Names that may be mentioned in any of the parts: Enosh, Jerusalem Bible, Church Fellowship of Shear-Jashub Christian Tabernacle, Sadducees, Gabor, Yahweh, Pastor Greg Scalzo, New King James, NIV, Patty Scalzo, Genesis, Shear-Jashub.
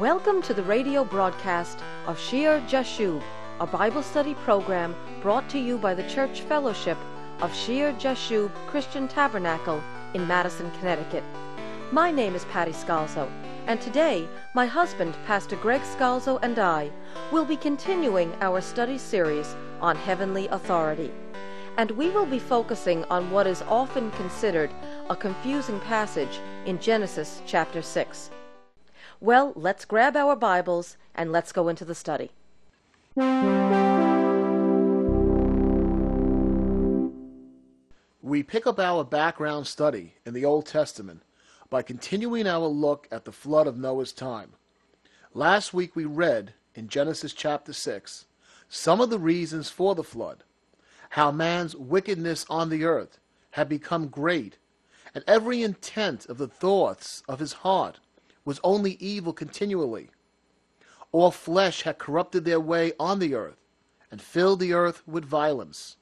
Welcome to the radio broadcast of Shear-Jashub, a Bible study program brought to you by the Church Fellowship of Shear-Jashub Christian Tabernacle in Madison, Connecticut. My name is Patty Scalzo, and today my husband, Pastor Greg Scalzo, and I will be continuing our study series on heavenly authority. And we will be focusing on what is often considered a confusing passage in Genesis chapter 6. Well, let's grab our Bibles and let's go into the study. We pick up our background study in the Old Testament by continuing our look at the flood of Noah's time. Last week we read in Genesis chapter 6 some of the reasons for the flood, how man's wickedness on the earth had become great, and every intent of the thoughts of his heart was only evil continually. All flesh had corrupted their way on the earth, and filled the earth with violence.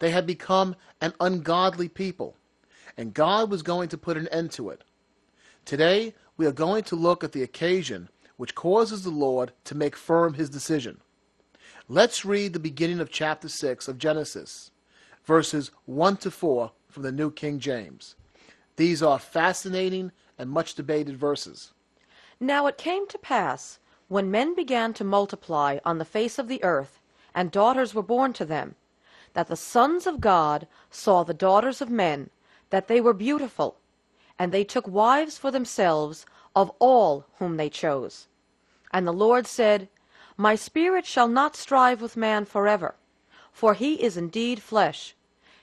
They had become an ungodly people, and God was going to put an end to it. Today, we are going to look at the occasion which causes the Lord to make firm his decision. Let's read the beginning of chapter 6 of Genesis, verses 1 to 4 from the New King James. These are fascinating and much debated verses. Now it came to pass, when men began to multiply on the face of the earth, and daughters were born to them, that the sons of God saw the daughters of men, that they were beautiful, and they took wives for themselves of all whom they chose. And the Lord said, My spirit shall not strive with man forever, for he is indeed flesh,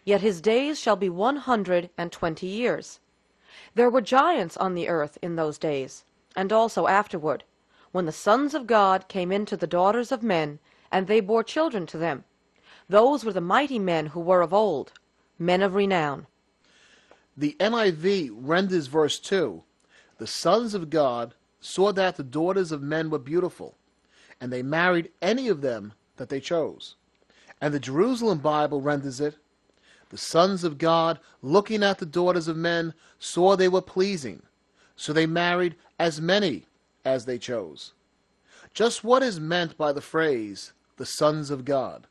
yet his days shall be 120 years. There were giants on the earth in those days, and also afterward, when the sons of God came into the daughters of men, and they bore children to them. Those were the mighty men who were of old, men of renown. The NIV renders verse 2, The sons of God saw that the daughters of men were beautiful, and they married any of them that they chose. And the Jerusalem Bible renders it, The sons of God, looking at the daughters of men, saw they were pleasing, so they married as many as they chose. Just what is meant by the phrase, the sons of God?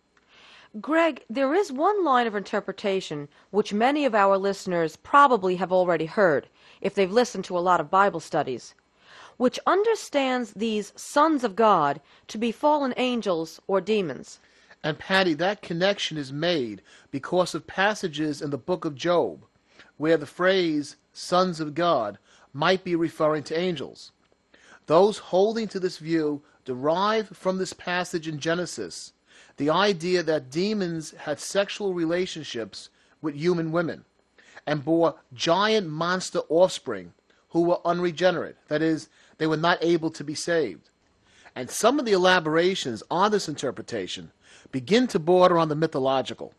Greg, there is one line of interpretation which many of our listeners probably have already heard, if they've listened to a lot of Bible studies, which understands these sons of God to be fallen angels or demons. And Patty, that connection is made because of passages in the book of Job, where the phrase sons of God might be referring to angels. Those holding to this view derive from this passage in Genesis the idea that demons had sexual relationships with human women and bore giant monster offspring who were unregenerate, that is, they were not able to be saved. And some of the elaborations on this interpretation begin to border on the mythological.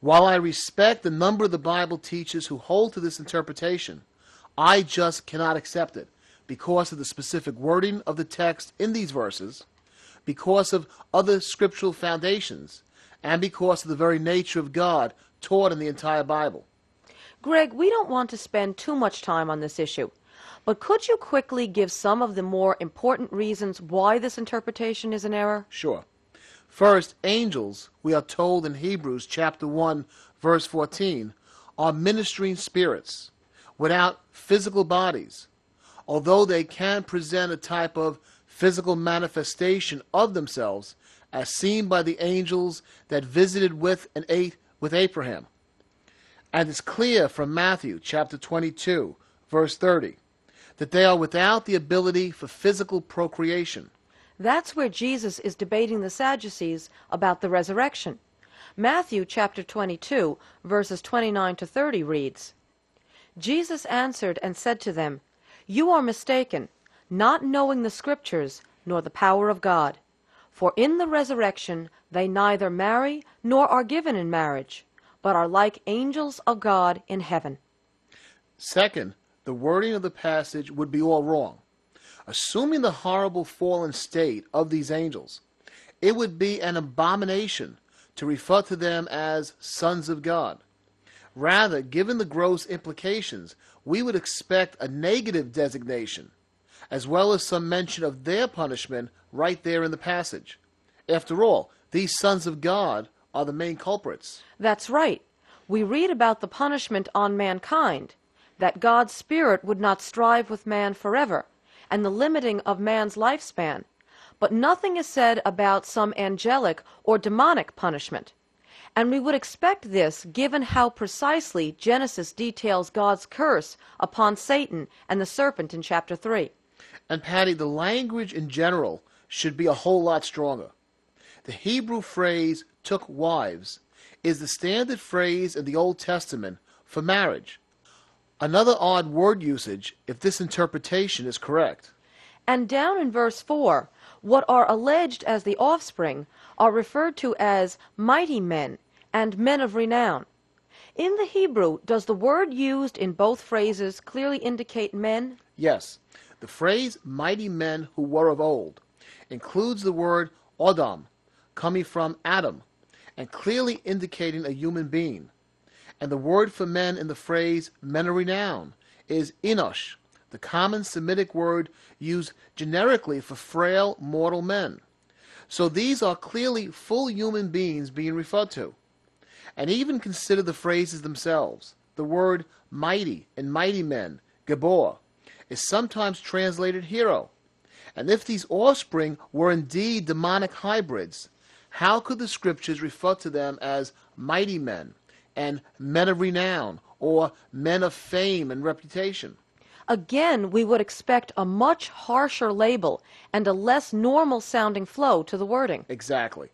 While I respect the number of the Bible teachers who hold to this interpretation, I just cannot accept it because of the specific wording of the text in these verses, because of other scriptural foundations, and because of the very nature of God taught in the entire Bible. Greg, we don't want to spend too much time on this issue, but could you quickly give some of the more important reasons why this interpretation is an error? Sure. First, angels, we are told in Hebrews chapter 1, verse 14, are ministering spirits without physical bodies, although they can present a type of physical manifestation of themselves as seen by the angels that visited with and ate with Abraham. And it's clear from Matthew chapter 22, verse 30, that they are without the ability for physical procreation. That's where Jesus is debating the Sadducees about the resurrection. Matthew chapter 22, verses 29 to 30 reads, Jesus answered and said to them, You are mistaken, not knowing the Scriptures nor the power of God. For in the resurrection they neither marry nor are given in marriage, but are like angels of God in heaven. Second, the wording of the passage would be all wrong. Assuming the horrible fallen state of these angels, it would be an abomination to refer to them as sons of God. Rather, given the gross implications, we would expect a negative designation, as well as some mention of their punishment right there in the passage. After all, these sons of God are the main culprits. That's right. We read about the punishment on mankind, that God's Spirit would not strive with man forever, and the limiting of man's lifespan, but nothing is said about some angelic or demonic punishment. And we would expect this given how precisely Genesis details God's curse upon Satan and the serpent in chapter 3. And Patty, the language in general should be a whole lot stronger. The Hebrew phrase, took wives, is the standard phrase in the Old Testament for marriage. Another odd word usage if this interpretation is correct. And down in verse 4, what are alleged as the offspring are referred to as mighty men and men of renown. In the Hebrew, does the word used in both phrases clearly indicate men? Yes. The phrase mighty men who were of old includes the word Odam, coming from Adam, and clearly indicating a human being. And the word for men in the phrase men of renown is enosh, the common Semitic word used generically for frail mortal men. So these are clearly full human beings being referred to. And even consider the phrases themselves. The word mighty and mighty men, Gabor, is sometimes translated hero. And if these offspring were indeed demonic hybrids, how could the scriptures refer to them as mighty men and men of renown, or men of fame and reputation? Again, we would expect a much harsher label and a less normal-sounding flow to the wording. Exactly.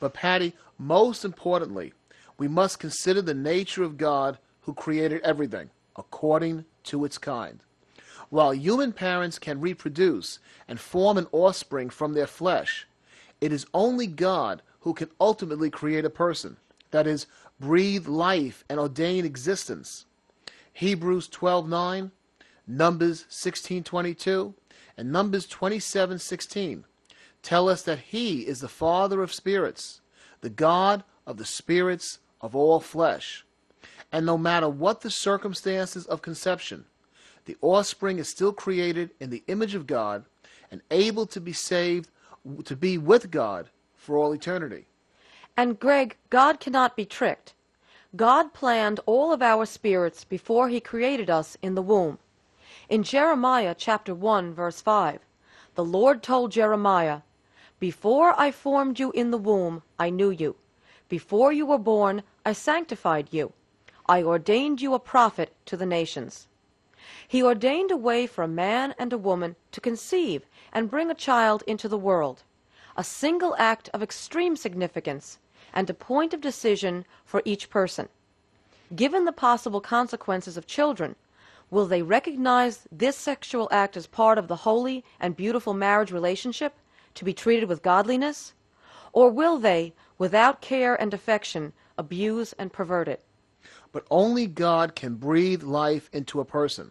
But Patty, most importantly, we must consider the nature of God who created everything according to its kind. While human parents can reproduce and form an offspring from their flesh, it is only God who can ultimately create a person, that is, breathe life and ordain existence. Hebrews 12:9, Numbers 16:22, and Numbers 27:16 tell us that He is the Father of spirits, the God of the spirits of all flesh. And no matter what the circumstances of conception, the offspring is still created in the image of God and able to be saved, to be with God for all eternity. And Greg, God cannot be tricked. God planned all of our spirits before He created us in the womb. In Jeremiah chapter 1, verse 5, the Lord told Jeremiah, "Before I formed you in the womb, I knew you. Before you were born, I sanctified you. I ordained you a prophet to the nations." He ordained a way for a man and a woman to conceive and bring a child into the world, a single act of extreme significance, and a point of decision for each person. Given the possible consequences of children, will they recognize this sexual act as part of the holy and beautiful marriage relationship, to be treated with godliness? Or will they, without care and affection, abuse and pervert it? But only God can breathe life into a person.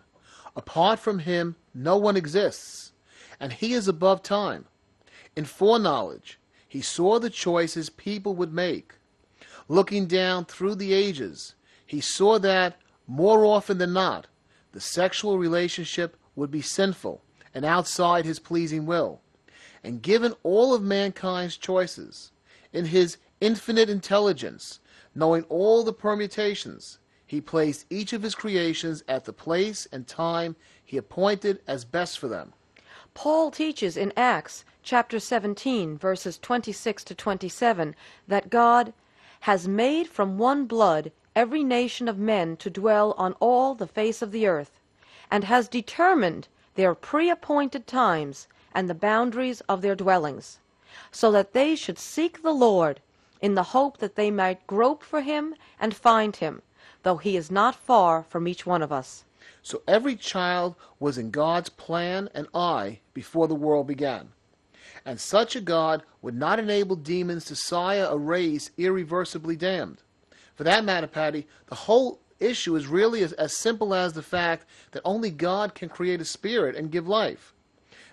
Apart from Him, no one exists, and He is above time. In foreknowledge, He saw the choices people would make. Looking down through the ages, He saw that, more often than not, the sexual relationship would be sinful and outside His pleasing will. And given all of mankind's choices, in His infinite intelligence, knowing all the permutations, He placed each of His creations at the place and time He appointed as best for them. Paul teaches in Acts chapter 17, verses 26 to 27, that God has made from one blood every nation of men to dwell on all the face of the earth, and has determined their pre-appointed times and the boundaries of their dwellings, so that they should seek the Lord in the hope that they might grope for Him and find Him, though He is not far from each one of us. So every child was in God's plan and eye before the world began. And such a God would not enable demons to sire a race irreversibly damned. For that matter, Patty, the whole issue is really as simple as the fact that only God can create a spirit and give life.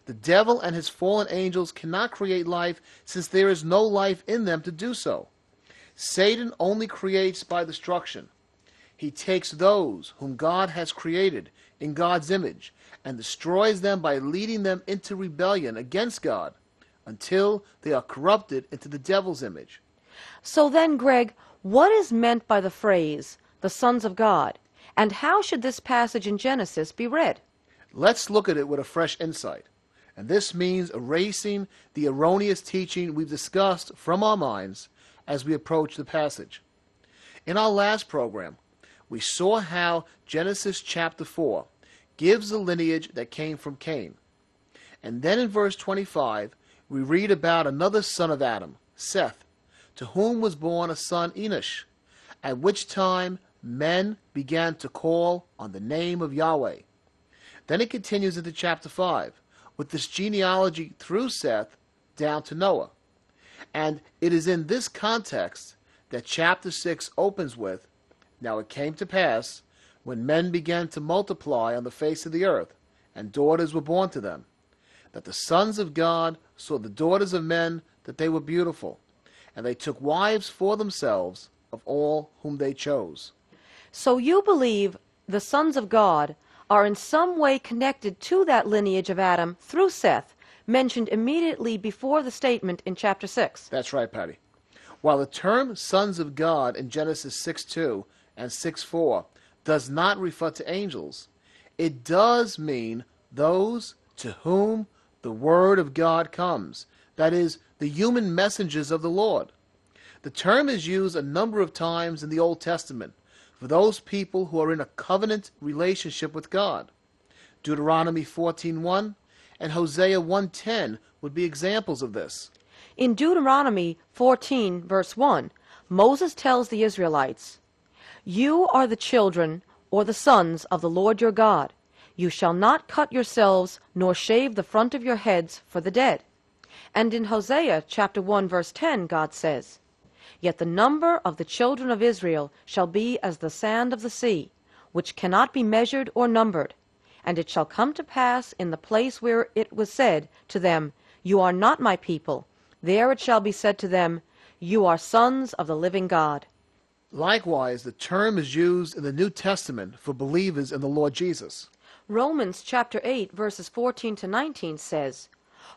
The devil and his fallen angels cannot create life since there is no life in them to do so. Satan only creates by destruction. He takes those whom God has created in God's image and destroys them by leading them into rebellion against God until they are corrupted into the devil's image. So then, Greg, what is meant by the phrase, the sons of God, and how should this passage in Genesis be read? Let's look at it with a fresh insight. And this means erasing the erroneous teaching we've discussed from our minds as we approach the passage. In our last program, we saw how Genesis chapter 4 gives the lineage that came from Cain. And then in verse 25, we read about another son of Adam, Seth, to whom was born a son Enosh, at which time men began to call on the name of Yahweh. Then it continues into chapter 5, with this genealogy through Seth down to Noah. And it is in this context that chapter 6 opens with, "Now it came to pass, when men began to multiply on the face of the earth, and daughters were born to them, that the sons of God saw the daughters of men, that they were beautiful, and they took wives for themselves of all whom they chose." So you believe the sons of God are in some way connected to that lineage of Adam through Seth, mentioned immediately before the statement in chapter 6. That's right, Patty. While the term sons of God in Genesis 6:2 and 6:4 does not refer to angels, it does mean those to whom the word of God comes, that is, the human messengers of the Lord. The term is used a number of times in the Old Testament for those people who are in a covenant relationship with God. Deuteronomy 14:1 and Hosea 1:10 would be examples of this. In Deuteronomy 14, verse 1, Moses tells the Israelites, "You are the children or the sons of the Lord your God. You shall not cut yourselves nor shave the front of your heads for the dead." And in Hosea chapter 1, verse 10, God says, "Yet the number of the children of Israel shall be as the sand of the sea, which cannot be measured or numbered. And it shall come to pass in the place where it was said to them, 'You are not my people,' there it shall be said to them, 'You are sons of the living God.'" Likewise, the term is used in the New Testament for believers in the Lord Jesus. Romans chapter 8, verses 14 to 19 says,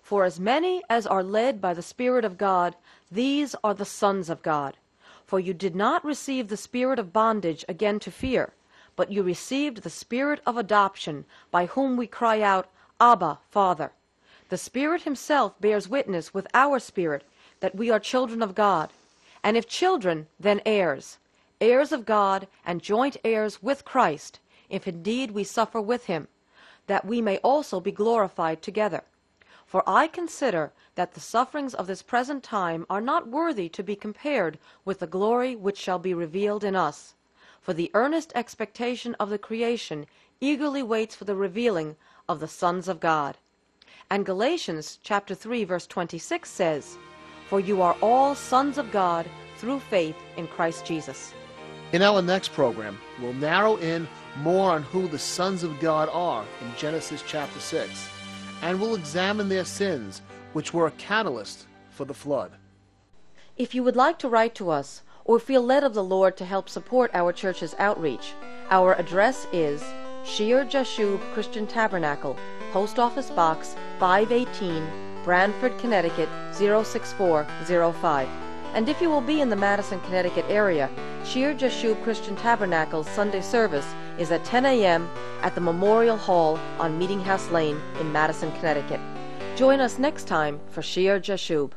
"For as many as are led by the Spirit of God, these are the sons of God. For you did not receive the spirit of bondage again to fear, but you received the spirit of adoption, by whom we cry out, 'Abba, Father.' The Spirit himself bears witness with our spirit that we are children of God. And if children, then heirs, heirs of God and joint heirs with Christ, if indeed we suffer with him, that we may also be glorified together. For I consider that the sufferings of this present time are not worthy to be compared with the glory which shall be revealed in us. For the earnest expectation of the creation eagerly waits for the revealing of the sons of God." And Galatians chapter 3, verse 26 says, "For you are all sons of God through faith in Christ Jesus." In our next program, we'll narrow in more on who the sons of God are in Genesis chapter 6. And we'll examine their sins, which were a catalyst for the flood. If you would like to write to us, or feel led of the Lord to help support our church's outreach, our address is Shear-Jashub Christian Tabernacle, Post Office Box 518, Branford, Connecticut 06405. And if you will be in the Madison, Connecticut area, Shear-Jashub Christian Tabernacle's Sunday service is at 10 a.m. at the Memorial Hall on Meeting House Lane in Madison, Connecticut. Join us next time for Shear-Jashub.